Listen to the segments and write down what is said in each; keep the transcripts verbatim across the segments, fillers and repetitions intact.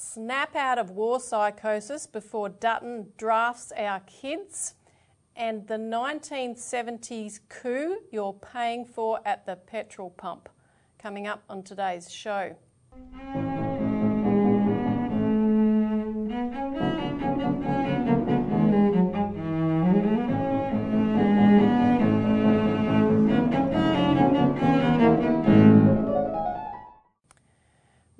Snap out of war psychosis before Dutton drafts our kids, and the nineteen seventies coup you're paying for at the petrol pump, coming up on today's show.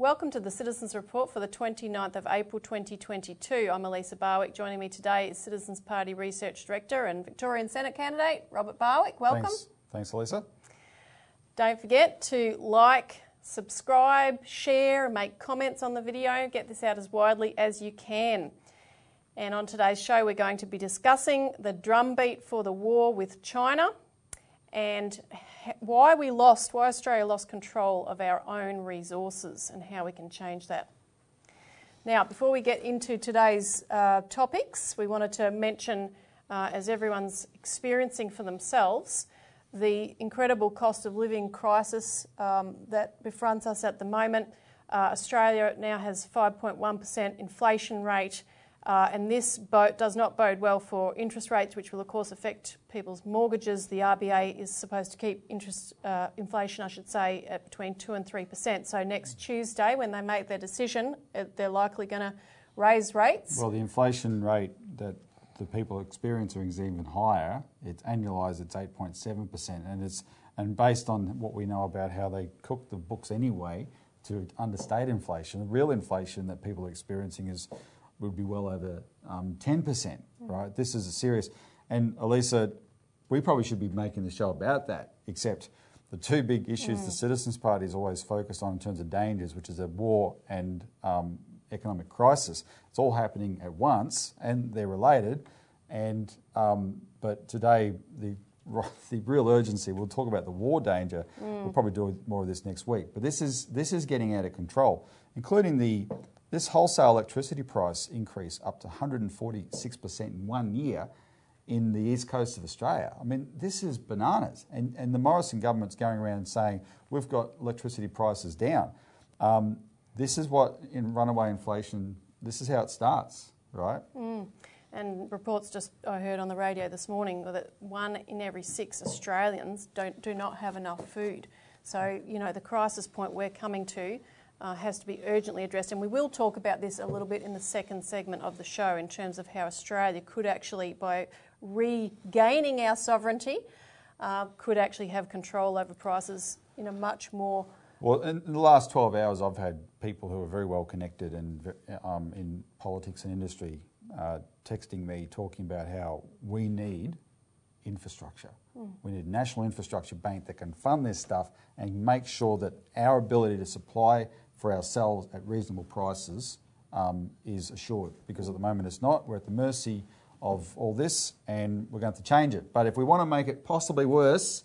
Welcome to the Citizens Report for the twenty-ninth of April twenty twenty-two. I'm Elisa Barwick. Joining me today is Citizens Party Research Director and Victorian Senate candidate Robert Barwick. Welcome. Thanks, Thanks Elisa. Don't forget to like, subscribe, share and make comments on the video. Get this out as widely as you can. And on today's show we're going to be discussing the drumbeat for the war with China and why we lost, why Australia lost control of our own resources and how we can change that. Now, before we get into today's uh, topics, we wanted to mention, uh, as everyone's experiencing for themselves, the incredible cost of living crisis um, that befronts us at the moment. Uh, Australia now has five point one percent inflation rate, Uh, and this bode, does not bode well for interest rates, which will, of course, affect people's mortgages. The R B A is supposed to keep interest uh, inflation, I should say, at between two and three percent. So next Tuesday, when they make their decision, they're likely going to raise rates. Well, the inflation rate that the people are experiencing is even higher. It's annualised, it's eight point seven percent. And it's and based on what we know about how they cook the books anyway to understate inflation, the real inflation that people are experiencing is would be well over um, ten percent, right? This is a serious... And, Elisa, we probably should be making the show about that, except the two big issues mm. the Citizens Party is always focused on in terms of dangers, which is a war and um, economic crisis. It's all happening at once, and they're related. And um, but today, the, the real urgency, we'll talk about the war danger. Mm. We'll probably do more of this next week. But this is this is getting out of control, including the... This wholesale electricity price increase up to one hundred forty-six percent in one year in the east coast of Australia. I mean, this is bananas. And, and the Morrison government's going around saying, we've got electricity prices down. Um, this is what, in runaway inflation, this is how it starts, right? Mm. And reports just I heard on the radio this morning that one in every six Australians don't, do not have enough food. So, you know, the crisis point we're coming to Uh, has to be urgently addressed, and we will talk about this a little bit in the second segment of the show in terms of how Australia could actually, by regaining our sovereignty, uh, could actually have control over prices in a much more... Well, in the last twelve hours I've had people who are very well connected and um, in politics and industry uh, texting me talking about how we need infrastructure. Mm. We need a national infrastructure bank that can fund this stuff and make sure that our ability to supply for ourselves at reasonable prices um, is assured, because at the moment it's not. We're at the mercy of all this and we're going to have to change it. But if we want to make it possibly worse,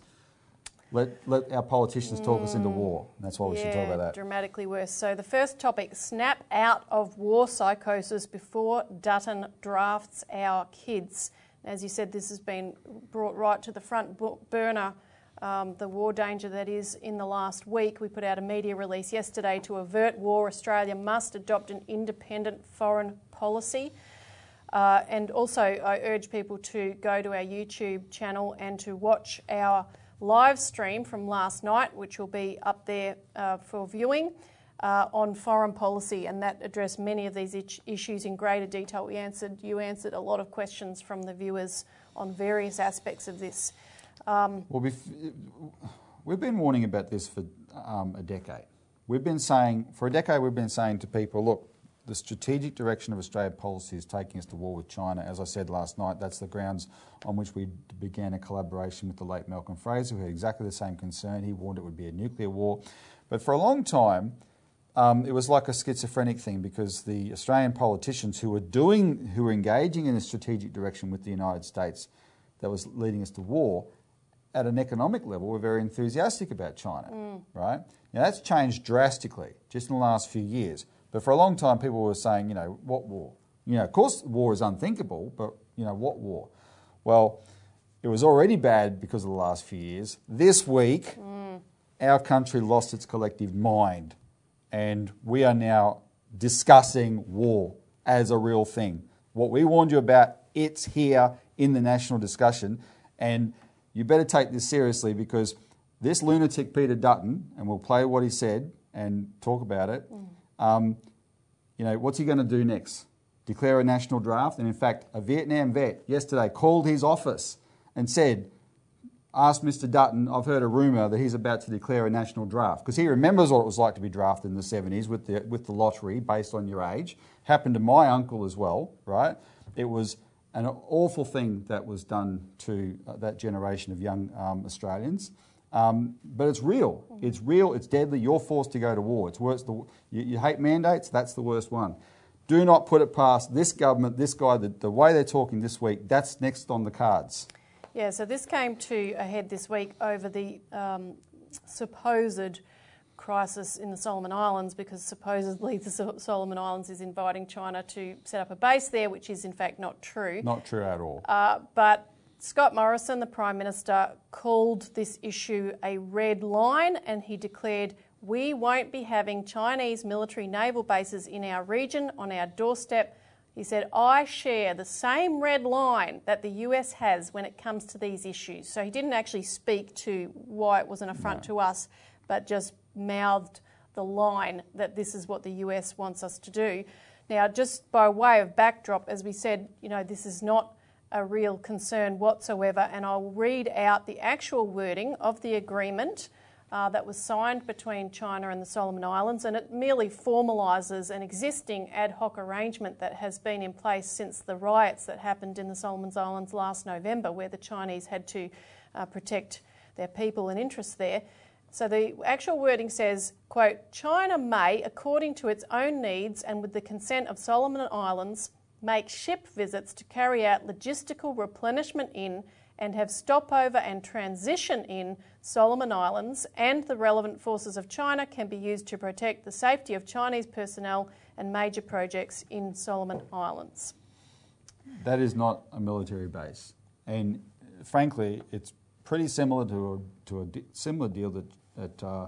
let, let our politicians talk mm. us into war. And that's why we yeah, should talk about that. Dramatically worse. So the first topic, snap out of war psychosis before Dutton drafts our kids. As you said, this has been brought right to the front burner, um, the war danger that is in the last week. We put out a media release yesterday to avert war. Australia must adopt an independent foreign policy. Uh, and also, I urge people to go to our YouTube channel and to watch our live stream from last night, which will be up there uh, for viewing, Uh, on foreign policy, and that addressed many of these issues in greater detail. We answered, you answered a lot of questions from the viewers on various aspects of this. Um, well, we've, we've been warning about this for um, a decade. We've been saying, for a decade we've been saying to people, look, the strategic direction of Australian policy is taking us to war with China. As I said last night, that's the grounds on which we began a collaboration with the late Malcolm Fraser, who had exactly the same concern. He warned it would be a nuclear war. But for a long time, Um, it was like a schizophrenic thing, because the Australian politicians who were doing, who were engaging in a strategic direction with the United States that was leading us to war, at an economic level, were very enthusiastic about China, mm. right? Now that's changed drastically just in the last few years. But for a long time, people were saying, you know, what war? You know, of course, war is unthinkable, but you know, what war? Well, it was already bad because of the last few years. This week, mm. our country lost its collective mind. And we are now discussing war as a real thing. What we warned you about, it's here in the national discussion, and you better take this seriously, because this lunatic Peter Dutton, and we'll play what he said and talk about it, mm. um, you know, what's he going to do next? Declare a national draft? And in fact, a Vietnam vet yesterday called his office and said, asked Mister Dutton, I've heard a rumour that he's about to declare a national draft, because he remembers what it was like to be drafted in the seventies with the, with the lottery based on your age. Happened to my uncle as well, right? It was an awful thing that was done to that generation of young um, Australians. Um, but it's real. It's real. It's deadly. You're forced to go to war. It's worse. The, you, you hate mandates. That's the worst one. Do not put it past this government, this guy, the, the way they're talking this week. That's next on the cards. Yeah, so this came to a head this week over the um, supposed crisis in the Solomon Islands, because supposedly the Sol- Solomon Islands is inviting China to set up a base there, which is in fact not true. Not true at all. Uh, but Scott Morrison, the Prime Minister, called this issue a red line, and he declared, "We won't be having Chinese military naval bases in our region on our doorstep." He said, I share the same red line that the U S has when it comes to these issues. So he didn't actually speak to why it was an affront no. to us, but just mouthed the line that this is what the U S wants us to do. Now, just by way of backdrop, as we said, you know, this is not a real concern whatsoever, and I'll read out the actual wording of the agreement Uh, that was signed between China and the Solomon Islands, and it merely formalises an existing ad hoc arrangement that has been in place since the riots that happened in the Solomon Islands last November, where the Chinese had to uh, protect their people and interests there. So the actual wording says, quote, "China may, according to its own needs and with the consent of Solomon Islands, make ship visits to carry out logistical replenishment in and have stopover and transition in Solomon Islands, and the relevant forces of China can be used to protect the safety of Chinese personnel and major projects in Solomon Islands." That is not a military base. And frankly, it's pretty similar to a, to a di- similar deal that, that uh,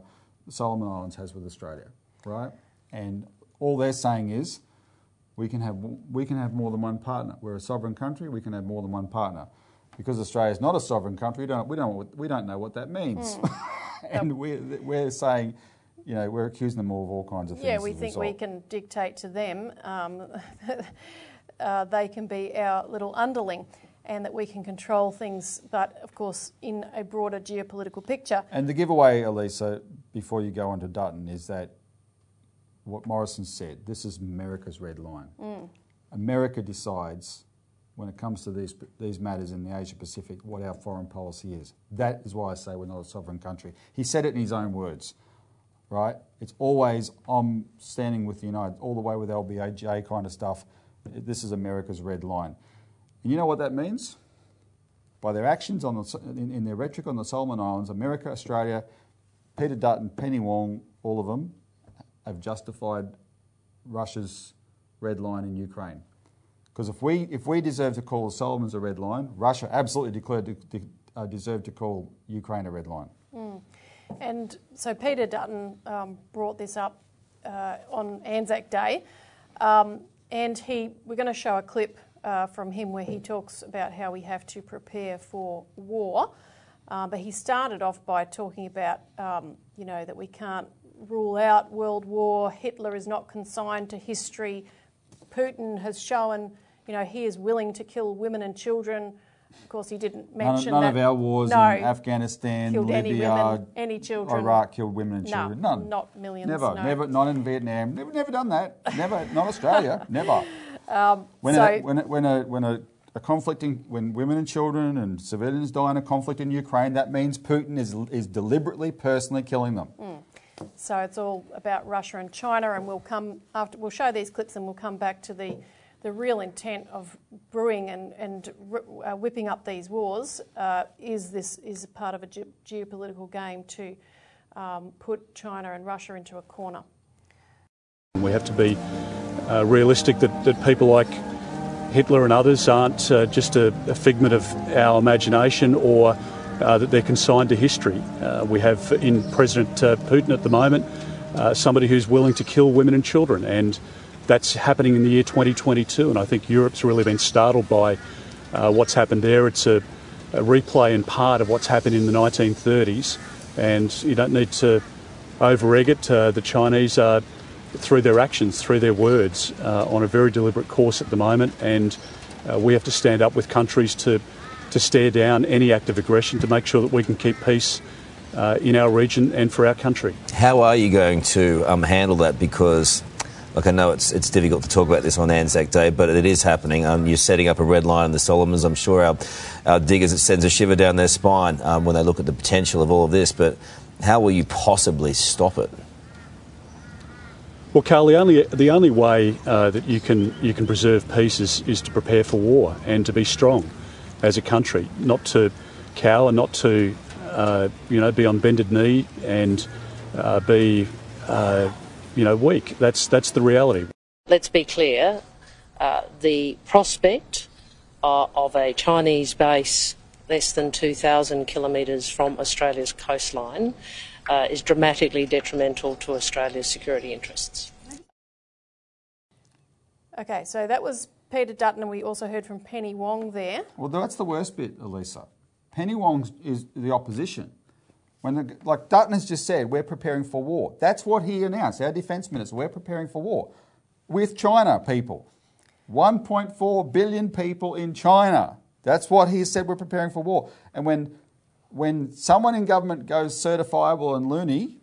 Solomon Islands has with Australia, right? And all they're saying is, we can have we can have more than one partner. We're a sovereign country, we can have more than one partner. Because Australia is not a sovereign country, we don't we don't we don't know what that means, mm. and yep. we're we're saying, you know, we're accusing them of all kinds of things. Yeah, we as think result. We can dictate to them, um, uh, they can be our little underling, and that we can control things. But of course, in a broader geopolitical picture. And the giveaway, Elisa, before you go on to Dutton, is that what Morrison said. This is America's red line. Mm. America decides, when it comes to these these matters in the Asia-Pacific, what our foreign policy is. That is why I say we're not a sovereign country. He said it in his own words, right? It's always, I'm standing with the United, all the way with L B J kind of stuff. This is America's red line. And you know what that means? By their actions, on the, in, in their rhetoric on the Solomon Islands, America, Australia, Peter Dutton, Penny Wong, all of them, have justified Russia's red line in Ukraine. Because if we if we deserve to call the Solomons a red line, Russia absolutely declared to, to, uh, deserved to call Ukraine a red line. Mm. And so Peter Dutton um, brought this up uh, on Anzac Day, um, and he we're going to show a clip uh, from him where he talks about how we have to prepare for war. Uh, but he started off by talking about um, you know that we can't rule out world war. Hitler is not consigned to history. Putin has shown, you know, he is willing to kill women and children. Of course, he didn't mention none, none that. None of our wars no, in Afghanistan, Libya, any women, any children. Iraq killed women and children. No, none. Not millions. Never, no. never, not in Vietnam. Never, never done that. Never, not Australia. Never. Um, when, so, a, when, a, when a when a a conflict in, when women and children and civilians die in a conflict in Ukraine, that means Putin is is deliberately, personally killing them. Mm. So it's all about Russia and China, and we'll come after. We'll show these clips, and we'll come back to the, the real intent of brewing and and uh, whipping up these wars. Uh, is this is part of a ge- geopolitical game to um, put China and Russia into a corner? We have to be uh, realistic that, that people like Hitler and others aren't uh, just a, a figment of our imagination, or Uh, that they're consigned to history. Uh, we have in President uh, Putin at the moment uh, somebody who's willing to kill women and children. And that's happening in the year twenty twenty-two. And I think Europe's really been startled by uh, what's happened there. It's a, a replay in part of what's happened in the nineteen thirties. And you don't need to over-egg it. Uh, the Chinese are, through their actions, through their words, uh, on a very deliberate course at the moment. And uh, we have to stand up with countries to, to stare down any act of aggression to make sure that we can keep peace uh, in our region and for our country. How are you going to um, handle that? Because, look, I know it's, it's difficult to talk about this on Anzac Day, but it is happening. Um, you're setting up a red line in the Solomons. I'm sure our, our diggers, it sends a shiver down their spine um, when they look at the potential of all of this. But how will you possibly stop it? Well, Carl, the only, the only way uh, that you can you can preserve peace is, is to prepare for war and to be strong as a country, not to cower, not to uh, you know be on bended knee and uh, be uh, you know weak. That's that's the reality. Let's be clear: uh, the prospect of, of a Chinese base less than two thousand kilometres from Australia's coastline Uh, is dramatically detrimental to Australia's security interests. Okay, so that was Peter Dutton, and we also heard from Penny Wong there. Well, that's the worst bit, Elisa. Penny Wong is the opposition. When the, like Dutton has just said, we're preparing for war. That's what he announced, our defence minister, we're preparing for war. With China, people. one point four billion people in China. That's what he said, we're preparing for war. And when When someone in government goes certifiable and loony,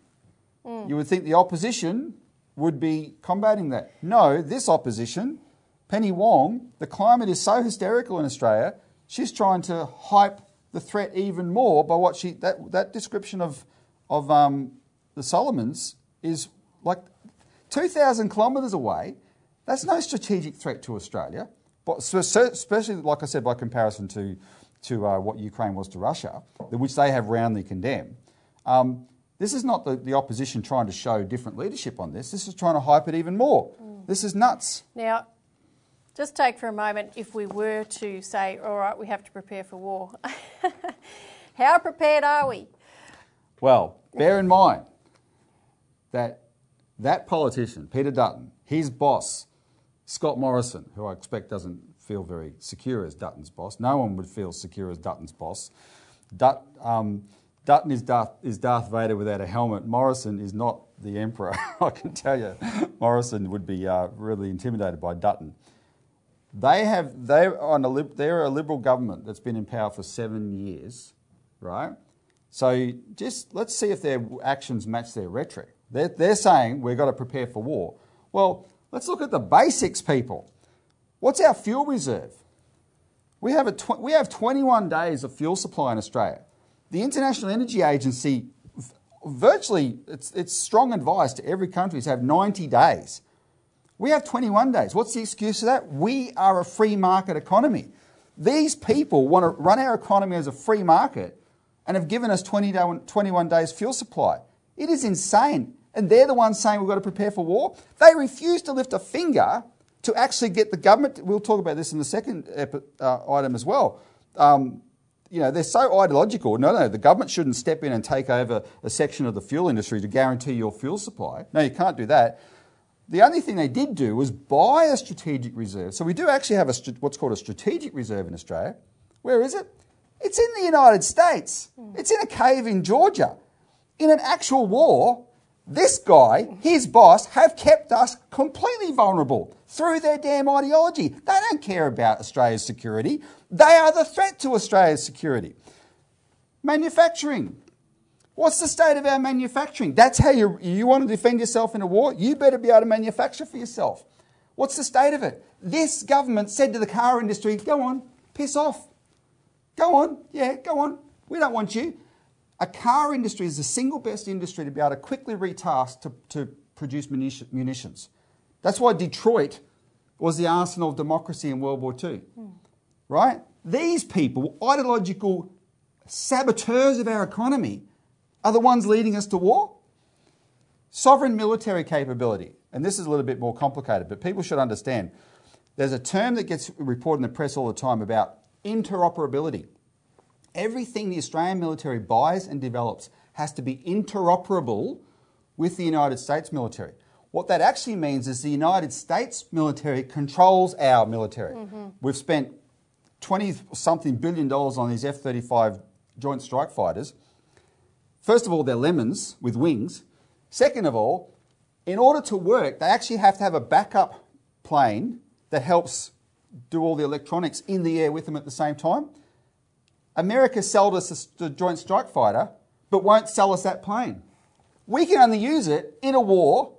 mm. you would think the opposition would be combating that. No, this opposition, Penny Wong, the climate is so hysterical in Australia, she's trying to hype the threat even more by what she... That, that description of, of um, the Solomons is like two thousand kilometres away. That's no strategic threat to Australia, but especially, like I said, by comparison to... to uh, what Ukraine was to Russia, which they have roundly condemned. Um, this is not the, the opposition trying to show different leadership on this. This is trying to hype it even more. Mm. This is nuts. Now, just take for a moment, if we were to say, all right, we have to prepare for war. How prepared are we? Well, bear in mind that that politician, Peter Dutton, his boss, Scott Morrison, who I expect doesn't feel very secure as Dutton's boss. No one would feel secure as Dutton's boss. Dut, um, Dutton is Darth, is Darth Vader without a helmet. Morrison is not the emperor, I can tell you. Morrison would be uh, really intimidated by Dutton. They have, they're, on a, they're a Liberal government that's been in power for seven years, right? So just let's see if their actions match their rhetoric. They're, they're saying we've got to prepare for war. Well, let's look at the basics, people. What's our fuel reserve? We have, a tw we have twenty-one days of fuel supply in Australia. The International Energy Agency, virtually, it's, it's strong advice to every country to have ninety days. We have twenty-one days. What's the excuse for that? We are a free market economy. These people want to run our economy as a free market and have given us twenty-one days fuel supply. It is insane. And they're the ones saying we've got to prepare for war. They refuse to lift a finger to actually get the government, we'll talk about this in the second uh, item as well, um, you know, they're so ideological. No, no, the government shouldn't step in and take over a section of the fuel industry to guarantee your fuel supply. No, you can't do that. The only thing they did do was buy a strategic reserve. So we do actually have a what's called a strategic reserve in Australia. Where is it? It's in the United States. Mm. It's in a cave in Georgia. In an actual war, this guy, his boss, have kept us completely vulnerable through their damn ideology. They don't care about Australia's security. They are the threat to Australia's security. Manufacturing. What's the state of our manufacturing? That's how you, you want to defend yourself in a war? You better be able to manufacture for yourself. What's the state of it? This government said to the car industry, go on, piss off. Go on, yeah, go on. We don't want you. A car industry is the single best industry to be able to quickly retask to, to produce munitions. That's why Detroit was the arsenal of democracy in World War Two, mm. right? These people, ideological saboteurs of our economy, are the ones leading us to war. Sovereign military capability, and this is a little bit more complicated, but people should understand. There's a term that gets reported in the press all the time about interoperability. Everything the Australian military buys and develops has to be interoperable with the United States military. What that actually means is the United States military controls our military. Mm-hmm. We've spent twenty-something billion dollars on these F thirty-five Joint Strike Fighters. First of all, they're lemons with wings. Second of all, in order to work, they actually have to have a backup plane that helps do all the electronics in the air with them at the same time. America sold us the Joint Strike Fighter, but won't sell us that plane. We can only use it in a war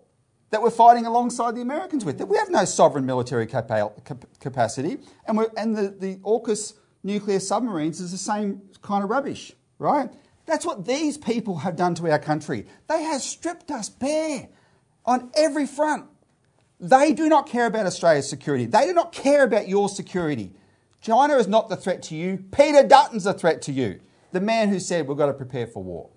that we're fighting alongside the Americans with. We have no sovereign military capa cap capacity, and, we're, and the, the AUKUS nuclear submarines is the same kind of rubbish, right? That's what these people have done to our country. They have stripped us bare on every front. They do not care about Australia's security. They do not care about your security. China is not the threat to you. Peter Dutton's a threat to you, the man who said we've got to prepare for war.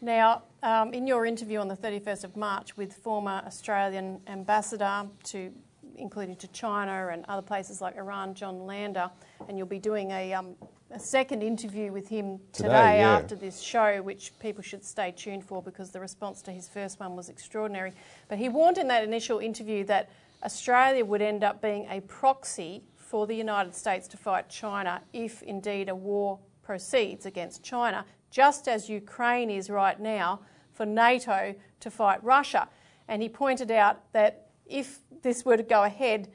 Now, um, in your interview on the thirty-first of March with former Australian ambassador to, including to China and other places like Iran, John Lander, and you'll be doing a, um, a second interview with him today, today yeah. after this show, which people should stay tuned for because the response to his first one was extraordinary. But he warned in that initial interview that Australia would end up being a proxy for the United States to fight China if indeed a war proceeds against China, just as Ukraine is right now for NATO to fight Russia. And he pointed out that if this were to go ahead,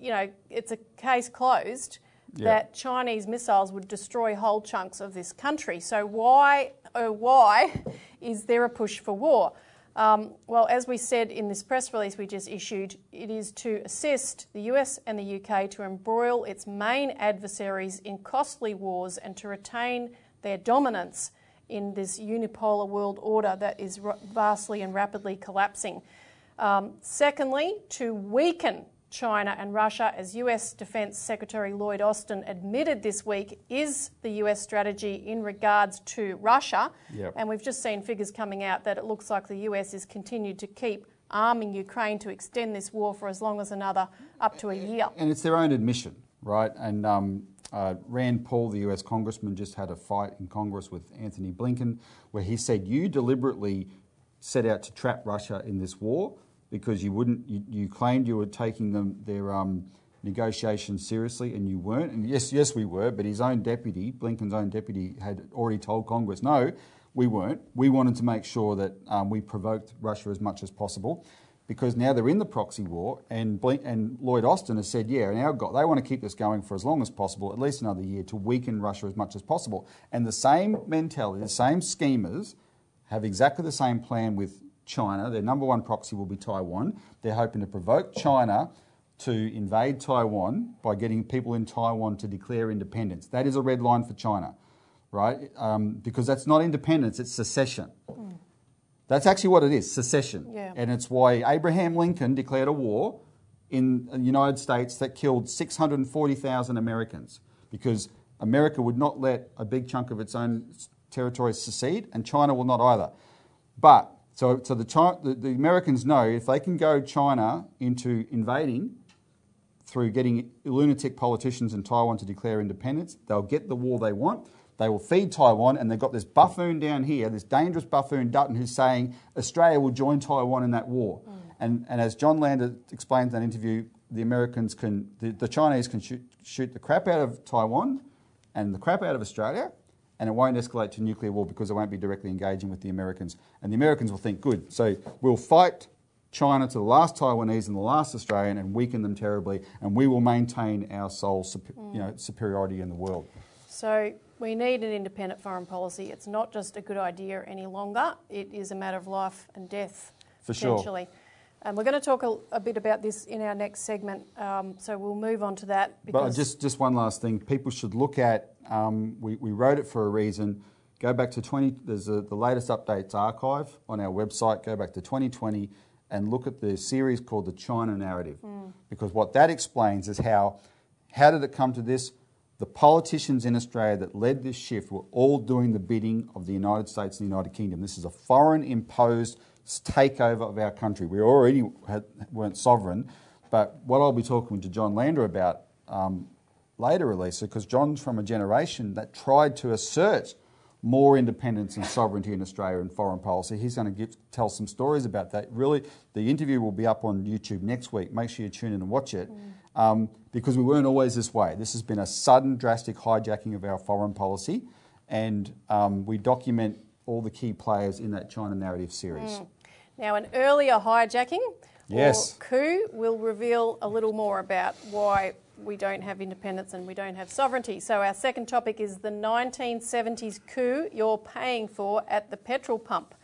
you know, it's a case closed yeah. that Chinese missiles would destroy whole chunks of this country. So why, oh why, is there a push for war? Um, well, as we said in this press release we just issued, it is to assist the U S and the U K to embroil its main adversaries in costly wars and to retain their dominance in this unipolar world order that is vastly and rapidly collapsing. Um, secondly, to weaken China and Russia, as U S Defence Secretary Lloyd Austin admitted this week, is the U S strategy in regards to Russia. Yep. And we've just seen figures coming out that it looks like the U S is continued to keep arming Ukraine to extend this war for as long as another, up to a year. And it's their own admission, right? And um, uh, Rand Paul, the U S Congressman, just had a fight in Congress with Anthony Blinken where he said, you deliberately set out to trap Russia in this war because you wouldn't, you, you claimed you were taking them their um, negotiations seriously, and you weren't. And yes, yes, we were. But his own deputy, Blinken's own deputy, had already told Congress, no, we weren't. We wanted to make sure that um, we provoked Russia as much as possible, because now they're in the proxy war, and Blink and Lloyd Austin has said, yeah, now God, they want to keep this going for as long as possible, at least another year, to weaken Russia as much as possible. And the same mentality, the same schemers, have exactly the same plan with China. Their number one proxy will be Taiwan. They're hoping to provoke China to invade Taiwan by getting people in Taiwan to declare independence. That is a red line for China, right? Um, because that's not independence, it's secession. Mm. That's actually what it is, secession. Yeah. And it's why Abraham Lincoln declared a war in the United States that killed six hundred forty thousand Americans, because America would not let a big chunk of its own territories secede, and China will not either. But So, so the, the, the Americans know if they can go China into invading through getting lunatic politicians in Taiwan to declare independence, they'll get the war they want. They will feed Taiwan, and they've got this buffoon down here, this dangerous buffoon Dutton, who's saying Australia will join Taiwan in that war. Mm. And, and as John Lander explained in that interview, the Americans can, the, the Chinese can shoot, shoot the crap out of Taiwan and the crap out of Australia, and it won't escalate to nuclear war because it won't be directly engaging with the Americans. And the Americans will think, good, so we'll fight China to the last Taiwanese and the last Australian and weaken them terribly, and we will maintain our sole you know, superiority in the world. So we need an independent foreign policy. It's not just a good idea any longer. It is a matter of life and death, for potentially. Sure. And we're going to talk a, a bit about this in our next segment, um, so we'll move on to that. But just, just one last thing. People should look at, um, we, we wrote it for a reason. Go back to twenty, there's a, the latest updates archive on our website. Go back to twenty twenty and look at the series called The China Narrative, mm. because what that explains is how, how did it come to this? The politicians in Australia that led this shift were all doing the bidding of the United States and the United Kingdom. This is a foreign imposed takeover of our country. We already had, weren't sovereign, but what I'll be talking to John Lander about um, later, Elisa, because John's from a generation that tried to assert more independence and sovereignty in Australia and foreign policy. He's going to give, tell some stories about that. Really, the interview will be up on YouTube next week. Make sure you tune in and watch it, um, because we weren't always this way. This has been a sudden, drastic hijacking of our foreign policy, and um, we document all the key players in that China narrative series. Mm. Now, an earlier hijacking yes. or coup will reveal a little more about why we don't have independence and we don't have sovereignty. So our second topic is the nineteen seventies coup you're paying for at the petrol pump.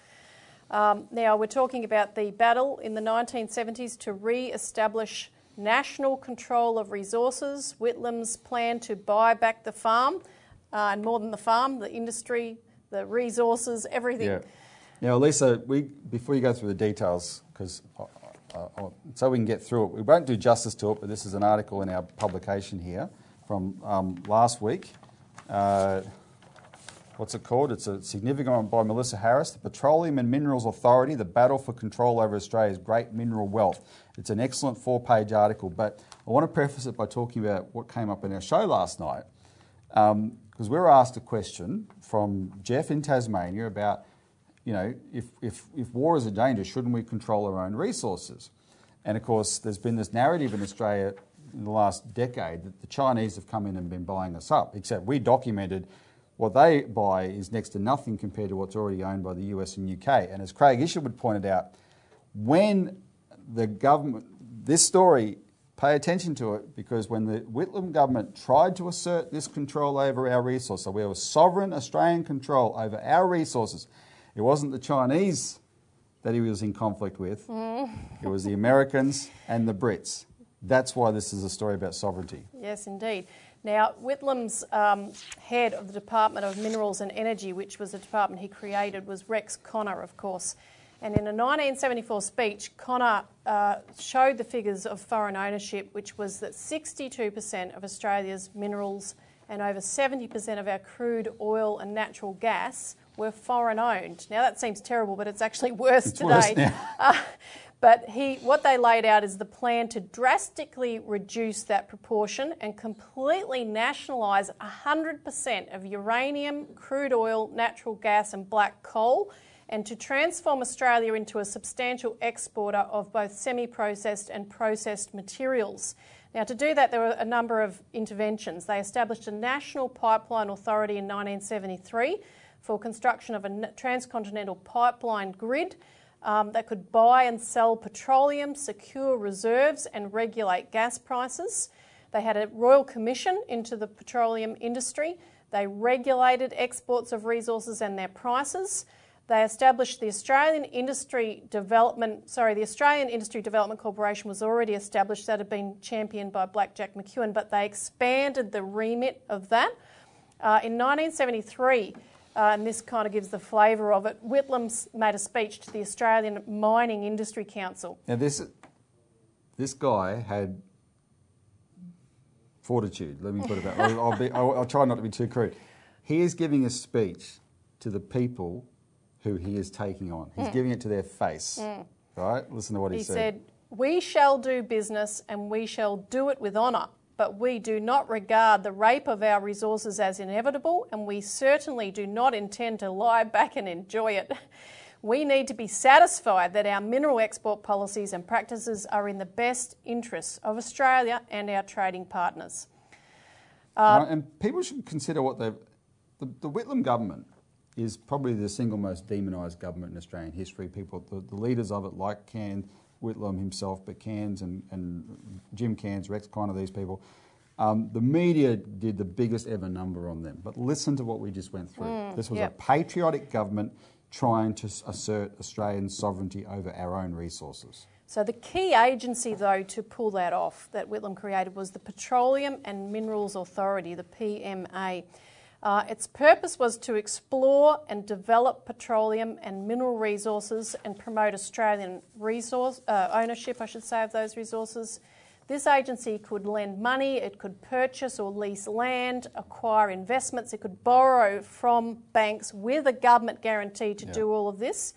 Um, now, we're talking about the battle in the nineteen seventies to re-establish national control of resources, Whitlam's plan to buy back the farm, uh, and more than the farm, the industry, the resources, everything. Yeah. Now, Elisa, we, before you go through the details, because uh, uh, so we can get through it, we won't do justice to it, but this is an article in our publication here from um, last week. Uh, what's it called? It's a significant one by Melissa Harris, the Petroleum and Minerals Authority, the battle for control over Australia's great mineral wealth. It's an excellent four-page article, but I want to preface it by talking about what came up in our show last night, because um, we were asked a question from Jeff in Tasmania about, you know, if, if, if war is a danger, shouldn't we control our own resources? And of course, there's been this narrative in Australia in the last decade that the Chinese have come in and been buying us up, except we documented what they buy is next to nothing compared to what's already owned by the U S and U K. And as Craig Isherwood pointed out, when the government, this story, pay attention to it, because when the Whitlam government tried to assert this control over our resources, so we have a sovereign Australian control over our resources, it wasn't the Chinese that he was in conflict with. Mm. It was the Americans and the Brits. That's why this is a story about sovereignty. Yes, indeed. Now, Whitlam's um, head of the Department of Minerals and Energy, which was the department he created, was Rex Connor, of course. And in a nineteen seventy-four speech, Connor uh, showed the figures of foreign ownership, which was that sixty-two percent of Australia's minerals and over seventy percent of our crude oil and natural gas were foreign-owned. Now, that seems terrible, but it's actually worse it's today. Worse now. Uh, but he, what they laid out is the plan to drastically reduce that proportion and completely nationalise one hundred percent of uranium, crude oil, natural gas and black coal, and to transform Australia into a substantial exporter of both semi-processed and processed materials. Now, to do that, there were a number of interventions. They established a national pipeline authority in nineteen seventy-three for construction of a transcontinental pipeline grid um, that could buy and sell petroleum, secure reserves and regulate gas prices. They had a royal commission into the petroleum industry. They regulated exports of resources and their prices. They established the Australian Industry Development, sorry, the Australian Industry Development Corporation was already established. That had been championed by Black Jack McEwen, but they expanded the remit of that. Uh, in nineteen seventy-three, Uh, and this kind of gives the flavour of it, Whitlam made a speech to the Australian Mining Industry Council. Now, this this guy had fortitude, let me put it that way. I'll, I'll, be, I'll, I'll try not to be too crude. He is giving a speech to the people who he is taking on. He's mm. giving it to their face, mm. right? Listen to what he, he said. He said, "We shall do business and we shall do it with honour. But we do not regard the rape of our resources as inevitable, and we certainly do not intend to lie back and enjoy it. We need to be satisfied that our mineral export policies and practices are in the best interests of Australia and our trading partners." Uh, and people should consider what they've... The, the Whitlam government is probably the single most demonised government in Australian history. People, the, the leaders of it, like Cairns, Whitlam himself, but Cairns and, and Jim Cairns, Rex Connor, these people, um, the media did the biggest ever number on them. But listen to what we just went through. Mm, this was yep. a patriotic government trying to assert Australian sovereignty over our own resources. So the key agency, though, to pull that off that Whitlam created was the Petroleum and Minerals Authority, the P M A. Uh, its purpose was to explore and develop petroleum and mineral resources and promote Australian resource uh, ownership, I should say, of those resources. This agency could lend money, it could purchase or lease land, acquire investments, it could borrow from banks with a government guarantee to yeah. do all of this.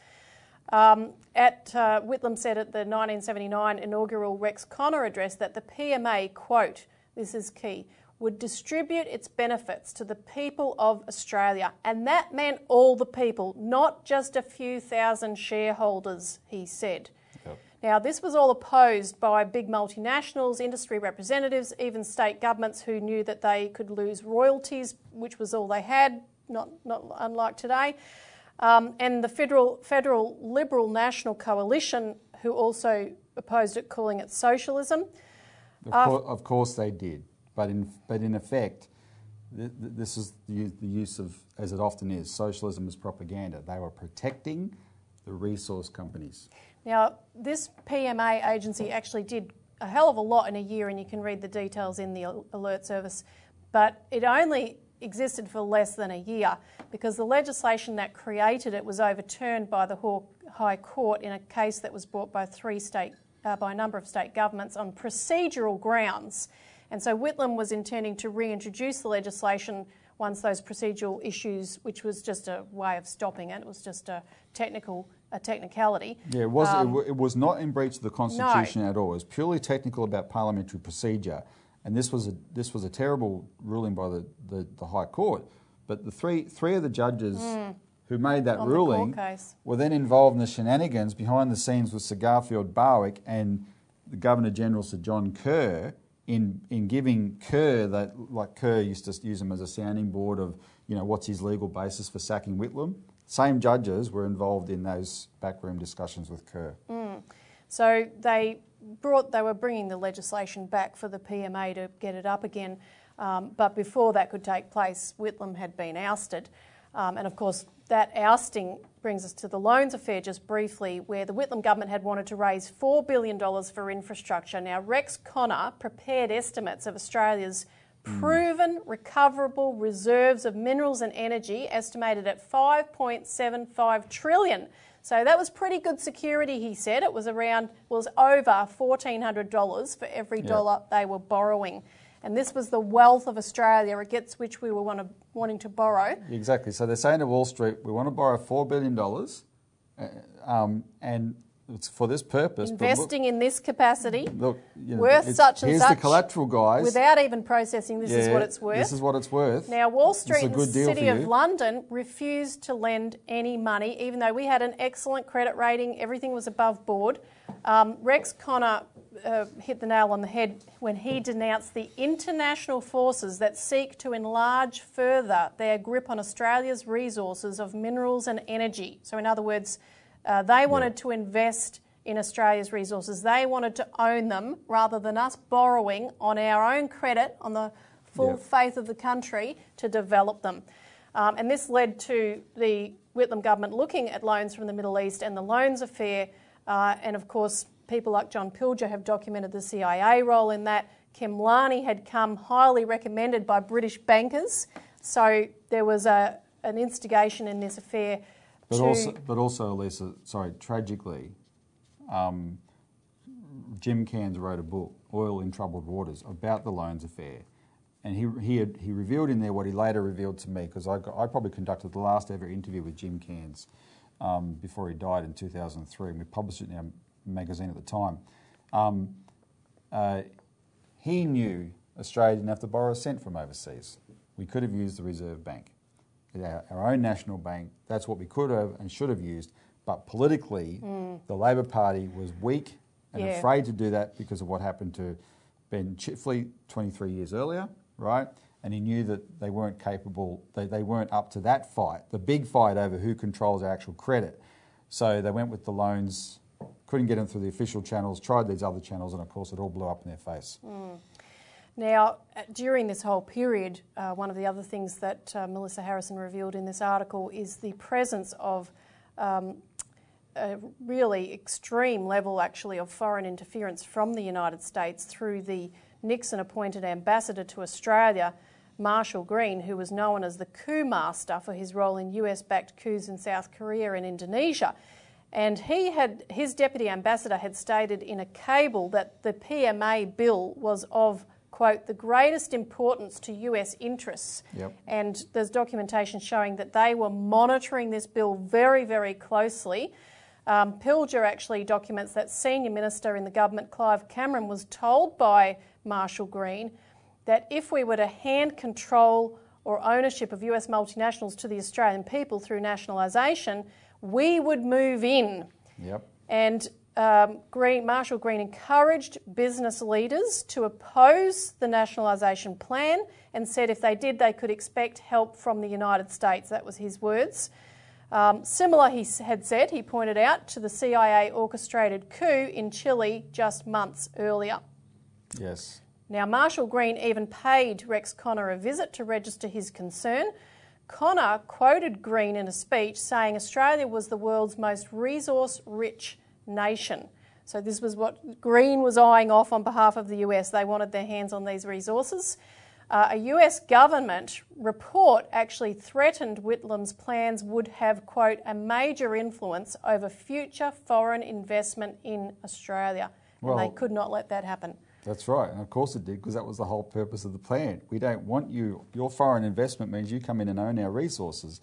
Um, at uh, Whitlam said at the nineteen seventy-nine inaugural Rex Connor address that the P M A, quote, this is key, would distribute its benefits to the people of Australia, and that meant all the people, not just a few thousand shareholders, he said. Yep. Now, this was all opposed by big multinationals, industry representatives, even state governments who knew that they could lose royalties, which was all they had, not, not unlike today, um, and the federal, federal Liberal National Coalition, who also opposed it, calling it socialism. Of, uh, co of course they did. But in, but in effect, th th this is the, the use of, as it often is, socialism as propaganda. They were protecting the resource companies. Now, this P M A agency actually did a hell of a lot in a year, and you can read the details in the Alert Service, but it only existed for less than a year because the legislation that created it was overturned by the High Court in a case that was brought by three state, uh, by a number of state governments on procedural grounds. And so Whitlam was intending to reintroduce the legislation once those procedural issues, which was just a way of stopping it, it was just a technical a technicality. Yeah, it was, um, it, it was not in breach of the Constitution no. at all. It was purely technical about parliamentary procedure. And this was a, this was a terrible ruling by the, the, the High Court. But the three, three of the judges mm. who made that On ruling the were then involved in the shenanigans behind the scenes with Sir Garfield Barwick and the Governor-General Sir John Kerr, In, in giving Kerr, that, like Kerr used to use him as a sounding board of, you know, what's his legal basis for sacking Whitlam. Same judges were involved in those backroom discussions with Kerr. Mm. So they brought, they were bringing the legislation back for the P M A to get it up again. Um, but before that could take place, Whitlam had been ousted. Um, and of course, that ousting brings us to the loans affair just briefly, where the Whitlam government had wanted to raise four billion dollars for infrastructure. Now, Rex Connor prepared estimates of Australia's mm. proven recoverable reserves of minerals and energy, estimated at five point seven five trillion dollars. So that was pretty good security, he said. It was around, was over fourteen hundred dollars for every yep. dollar they were borrowing. And this was the wealth of Australia against which we were want to, wanting to borrow. Exactly. So they're saying to Wall Street, we want to borrow four billion dollars um, and it's for this purpose. Investing look, in this capacity, look, you know, worth such and here's such. Here's the collateral, guys. Without even processing, this yeah, is what it's worth. This is what it's worth. Now, Wall Street and the City of London refused to lend any money, even though we had an excellent credit rating, everything was above board. Um, Rex Connor Uh, hit the nail on the head when he denounced the international forces that seek to enlarge further their grip on Australia's resources of minerals and energy. So in other words, uh, they wanted yeah. to invest in Australia's resources. They wanted to own them rather than us borrowing on our own credit, on the full yeah. faith of the country, to develop them. Um, and this led to the Whitlam government looking at loans from the Middle East and the loans affair, uh, and of course, people like John Pilger have documented the C I A role in that. Khemlani had come highly recommended by British bankers. So there was a, an instigation in this affair. But, to also, but also, Elisa, sorry, tragically, um, Jim Cairns wrote a book, Oil in Troubled Waters, about the loans affair. And he, he, had, he revealed in there what he later revealed to me, because I, I probably conducted the last ever interview with Jim Cairns um, before he died in two thousand three, and we published it in our magazine at the time. Um, uh, he knew Australia didn't have to borrow a cent from overseas. We could have used the Reserve Bank, our, our own national bank. That's what we could have and should have used. But politically, mm. the Labor Party was weak and yeah. afraid to do that because of what happened to Ben Chifley twenty-three years earlier, right? And he knew that they weren't capable, they, they weren't up to that fight, the big fight over who controls our actual credit. So they went with the loans. Couldn't get them through the official channels, tried these other channels, and of course it all blew up in their face. Mm. Now, during this whole period, uh, one of the other things that uh, Melissa Harrison revealed in this article is the presence of um, a really extreme level, actually, of foreign interference from the United States through the Nixon-appointed ambassador to Australia, Marshall Green, who was known as the coup master for his role in U S-backed coups in South Korea and Indonesia. And he had, his deputy ambassador had stated in a cable that the P M A bill was of, quote, the greatest importance to U S interests. Yep. And there's documentation showing that they were monitoring this bill very, very closely. Um, Pilger actually documents that senior minister in the government, Clive Cameron, was told by Marshall Green that if we were to hand control or ownership of U S multinationals to the Australian people through nationalisation, we would move in. Yep. And um, Green, Marshall Green encouraged business leaders to oppose the nationalisation plan and said if they did, they could expect help from the United States. That was his words. Um, similar, he had said, he pointed out, to the C I A-orchestrated coup in Chile just months earlier. Yes. Now, Marshall Green even paid Rex Connor a visit to register his concern. Connor quoted Green in a speech saying Australia was the world's most resource-rich nation. So this was what Green was eyeing off on behalf of the U S. They wanted their hands on these resources. Uh, a U S government report actually threatened Whitlam's plans would have, quote, a major influence over future foreign investment in Australia. Well, and they could not let that happen. That's right, and of course it did, because that was the whole purpose of the plan. We don't want you. Your foreign investment means you come in and own our resources.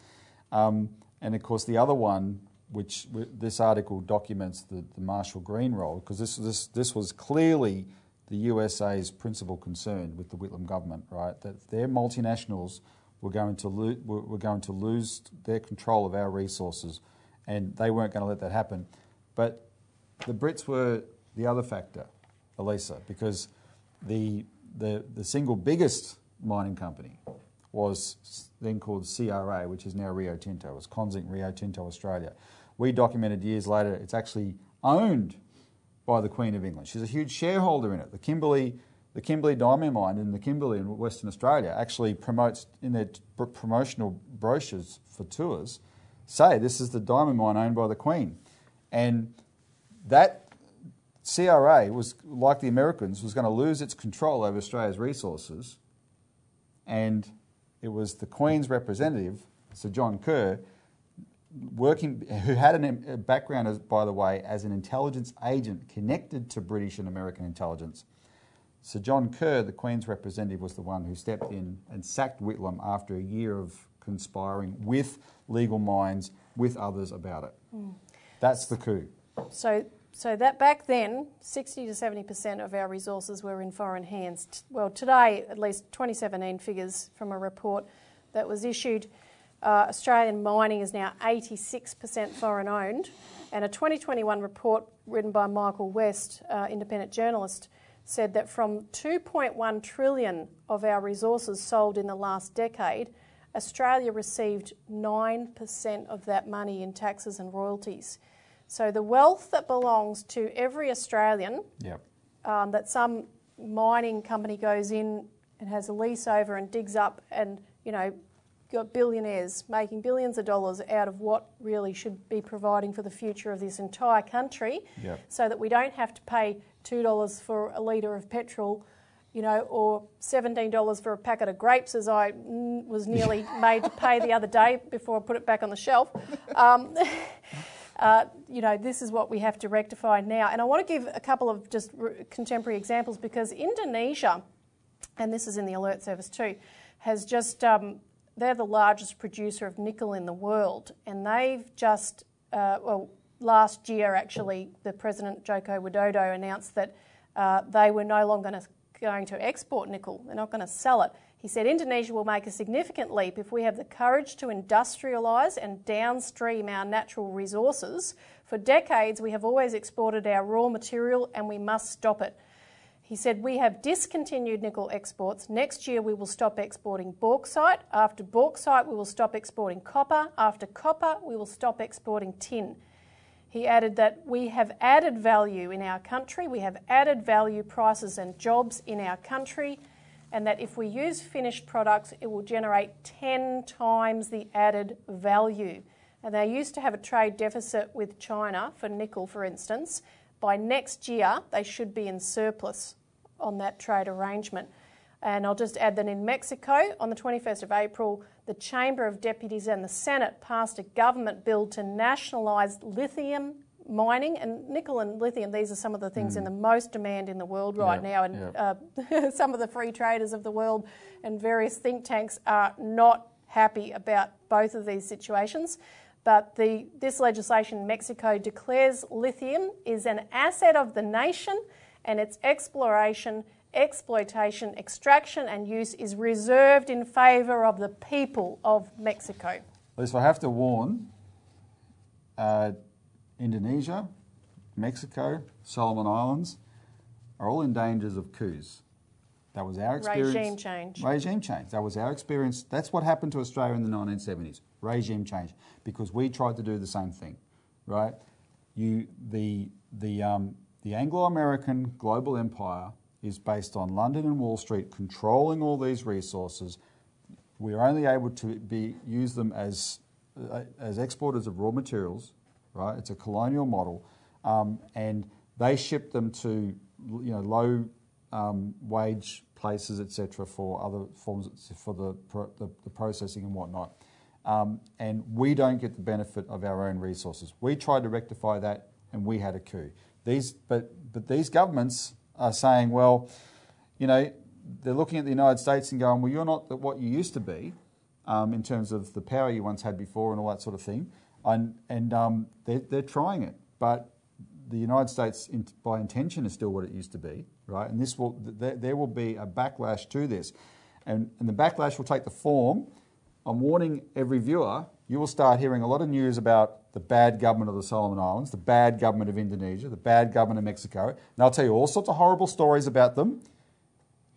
Um, and of course the other one, which this article documents the, the Marshall Green role, because this, this, this was clearly the U S A's principal concern with the Whitlam government, right? That their multinationals were going to, lo were going to lose their control of our resources, and they weren't going to let that happen. But the Brits were the other factor, Elisa, because the, the the single biggest mining company was then called C R A, which is now Rio Tinto. It was Consink Rio Tinto Australia. We documented years later it's actually owned by the Queen of England. She's a huge shareholder in it. The Kimberley, the Kimberley Diamond Mine in the Kimberley in Western Australia actually promotes in their promotional brochures for tours, say this is the diamond mine owned by the Queen. And that C R A was, like the Americans, was going to lose its control over Australia's resources, and it was the Queen's representative, Sir John Kerr, working, who had a background, as, by the way, as an intelligence agent connected to British and American intelligence. Sir John Kerr, the Queen's representative, was the one who stepped in and sacked Whitlam after a year of conspiring with legal minds, with others about it. Mm. That's the coup. So. So that back then, sixty to seventy percent of our resources were in foreign hands. Well, today, at least twenty seventeen figures from a report that was issued, uh, Australian mining is now eighty-six percent foreign owned. And a twenty twenty-one report written by Michael West, uh, independent journalist, said that from two point one trillion of our resources sold in the last decade, Australia received nine percent of that money in taxes and royalties. So the wealth that belongs to every Australian, yep. um, that some mining company goes in and has a lease over and digs up, and, you know, got billionaires making billions of dollars out of what really should be providing for the future of this entire country, yep. so that we don't have to pay two dollars for a litre of petrol, you know, or seventeen dollars for a packet of grapes, as I was nearly made to pay the other day before I put it back on the shelf. Um, Uh, you know, this is what we have to rectify now. And I want to give a couple of just r contemporary examples, because Indonesia, and this is in the Alert Service too, has just, um, they're the largest producer of nickel in the world. And they've just, uh, well, last year actually, the President Joko Widodo announced that uh, they were no longer gonna, going to export nickel. They're not going to sell it. He said, Indonesia will make a significant leap if we have the courage to industrialise and downstream our natural resources. For decades, we have always exported our raw material, and we must stop it. He said, we have discontinued nickel exports. Next year, we will stop exporting bauxite. After bauxite, we will stop exporting copper. After copper, we will stop exporting tin. He added that we have added value in our country. We have added value, prices and jobs in our country, and that if we use finished products, it will generate ten times the added value. And they used to have a trade deficit with China for nickel, for instance. By next year, they should be in surplus on that trade arrangement. And I'll just add that in Mexico, on the twenty-first of April, the Chamber of Deputies and the Senate passed a government bill to nationalise lithium mining, and nickel and lithium, these are some of the things mm. in the most demand in the world right yeah, now, and yeah. uh, some of the free traders of the world and various think tanks are not happy about both of these situations. But the, this legislation in Mexico declares lithium is an asset of the nation, and its exploration exploitation, extraction and use is reserved in favour of the people of Mexico. At least I have to warn uh, Indonesia, Mexico, Solomon Islands are all in dangers of coups. That was our experience. Regime change. Regime change. That was our experience. That's what happened to Australia in the nineteen seventies. Regime change, because we tried to do the same thing, right? You, the the um, the Anglo-American global empire is based on London and Wall Street controlling all these resources. We are only able to be use them as uh, as exporters of raw materials, right? It's a colonial model, um, and they ship them to you know low um, wage places, et cetera, for other forms for the pro the, the processing and whatnot. Um, and we don't get the benefit of our own resources. We tried to rectify that, and we had a coup. These, but but these governments are saying, well, you know, they're looking at the United States and going, well, you're not what you used to be, um, in terms of the power you once had before and all that sort of thing, and and um, they're they're trying it, but the United States, in, by intention, is still what it used to be, right? And this will there, there will be a backlash to this, and and the backlash will take the form. I'm warning every viewer, you will start hearing a lot of news about the bad government of the Solomon Islands, the bad government of Indonesia, the bad government of Mexico. And they'll tell you all sorts of horrible stories about them.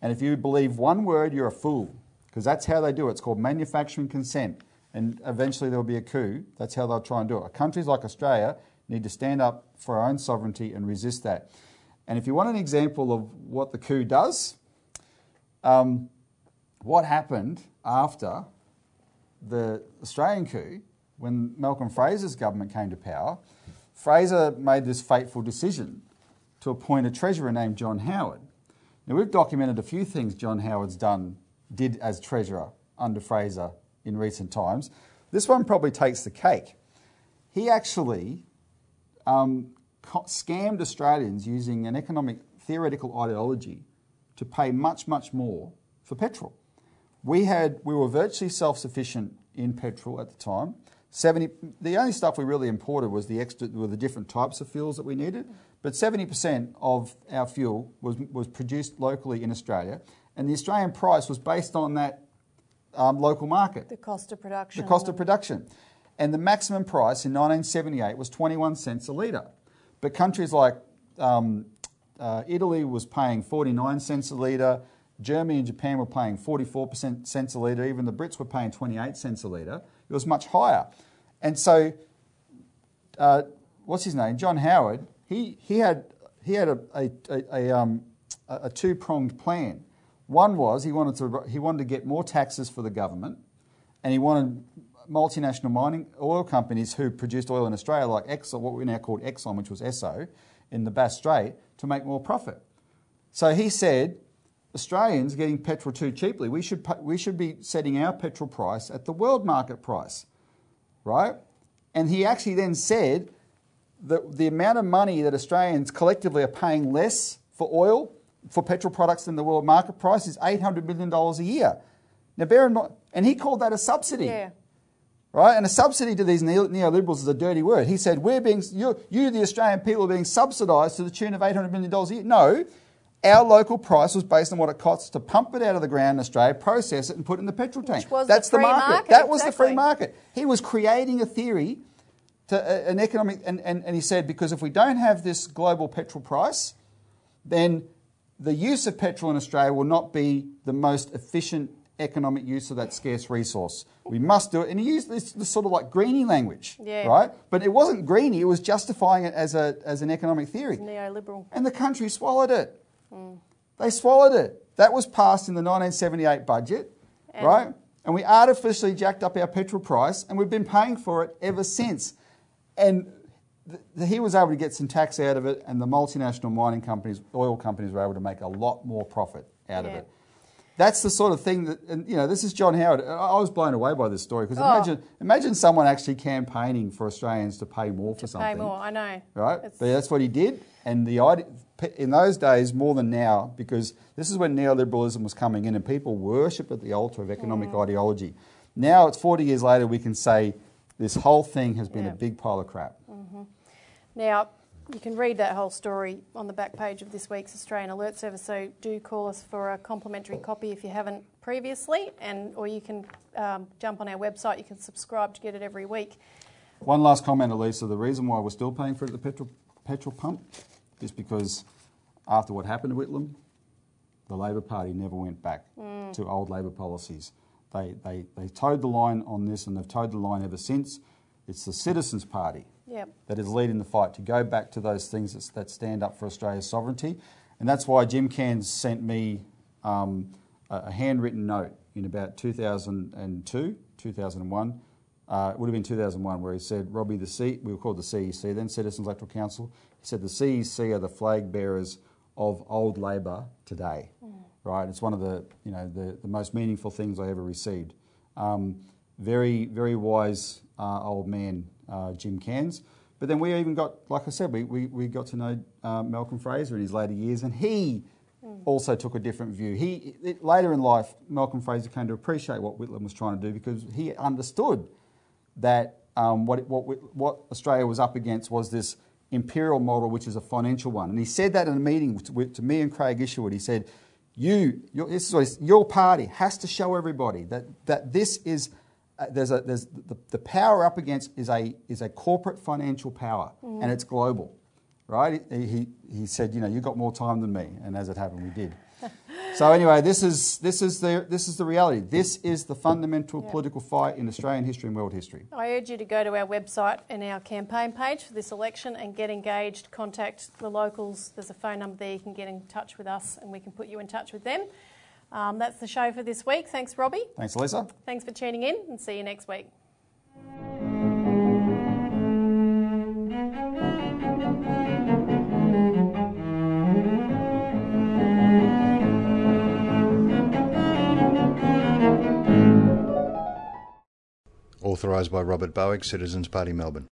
And if you believe one word, you're a fool, because that's how they do it. It's called manufacturing consent. And eventually there'll be a coup. That's how they'll try and do it. Countries like Australia need to stand up for our own sovereignty and resist that. And if you want an example of what the coup does, um, what happened after the Australian coup, when Malcolm Fraser's government came to power, Fraser made this fateful decision to appoint a treasurer named John Howard. Now, we've documented a few things John Howard's done, did as treasurer under Fraser in recent times. This one probably takes the cake. He actually um, scammed Australians using an economic theoretical ideology to pay much, much more for petrol. We had we were virtually self-sufficient in petrol at the time. Seventy. The only stuff we really imported was the extra, were the different types of fuels that we needed. But seventy percent of our fuel was was produced locally in Australia, and the Australian price was based on that um, local market. The cost of production. The cost of production, and the maximum price in nineteen seventy-eight was twenty-one cents a litre. But countries like um, uh, Italy was paying forty-nine cents a litre. Germany and Japan were paying forty-four cents a litre. Even the Brits were paying twenty-eight cents a litre. It was much higher. And so, uh, what's his name? John Howard. He he had he had a a, a, a, um, a two pronged plan. One was he wanted to he wanted to get more taxes for the government, and he wanted multinational mining oil companies who produced oil in Australia, like Exxon, what we now called Exxon, which was Esso, in the Bass Strait, to make more profit. So he said, Australians getting petrol too cheaply. We should we should be setting our petrol price at the world market price, right? And he actually then said that the amount of money that Australians collectively are paying less for oil, for petrol products than the world market price is eight hundred million dollars a year. Now, bear in mind, and he called that a subsidy, yeah. Right? And a subsidy to these neoliberals is a dirty word. He said, we're being, you, you the Australian people, are being subsidised to the tune of eight hundred million dollars a year. No. Our local price was based on what it costs to pump it out of the ground in Australia, process it and put it in the petrol tank. That's the market. That was the free market. He was creating a theory, to uh, an economic... And, and, and he said, because if we don't have this global petrol price, then the use of petrol in Australia will not be the most efficient economic use of that scarce resource. We must do it. And he used this, this sort of like greenie language, yeah. Right? But it wasn't greenie. It was justifying it as, a, as an economic theory. Neoliberal. And the country swallowed it. Mm. They swallowed it. That was passed in the nineteen seventy-eight budget, and right? And we artificially jacked up our petrol price, and we've been paying for it ever since. And th he was able to get some tax out of it, and the multinational mining companies, oil companies, were able to make a lot more profit out yeah. of it. That's the sort of thing that, and you know, this is John Howard. I was blown away by this story because oh. imagine, imagine someone actually campaigning for Australians to pay more for to something. Pay more, I know. Right? It's... But that's what he did, and the idea in those days more than now, because this is when neoliberalism was coming in, and people worshipped at the altar of economic mm. ideology. Now it's forty years later, we can say this whole thing has been yeah. a big pile of crap. Mm-hmm. Now, you can read that whole story on the back page of this week's Australian Alert Service, so do call us for a complimentary copy if you haven't previously, and or you can um, jump on our website, you can subscribe to get it every week. One last comment, Elisa, the reason why we're still paying for it at the petrol, petrol pump is because after what happened to Whitlam, the Labor Party never went back mm. to old Labor policies. They, they, they towed the line on this, and they've towed the line ever since. It's the Citizens Party yep. that is leading the fight to go back to those things that, that stand up for Australia's sovereignty. And that's why Jim Cairns sent me um, a handwritten note in about two thousand two, two thousand one. Uh, it would have been two thousand one, where he said, Robbie, the C we were called the C E C then, Citizens Electoral Council. He said the C E C are the flag bearers of old Labor today. Mm. Right, it's one of the you know the, the most meaningful things I ever received. Um, very very wise uh, old man, uh, Jim Cairns. But then we even got, like I said, we we, we got to know uh, Malcolm Fraser in his later years, and he mm. also took a different view. He it, later in life, Malcolm Fraser came to appreciate what Whitlam was trying to do, because he understood that um, what what what Australia was up against was this imperial model, which is a financial one. And he said that in a meeting to, to me and Craig Isherwood. He said, You, your, this is what it's, your party has to show everybody that, that this is uh, there's a there's the, the power up against is a is a corporate financial power mm. and it's global, right? He, he he said, you know, you got more time than me, and as it happened, we did. So anyway, this is this is the this is the reality. This is the fundamental yeah. political fight in Australian history and world history. I urge you to go to our website and our campaign page for this election and get engaged. Contact the locals. There's a phone number there. You can get in touch with us, and we can put you in touch with them. Um, that's the show for this week. Thanks, Robbie. Thanks, Elisa. Thanks for tuning in, and see you next week. Authorised by Robert Barwick, Citizens Party, Melbourne.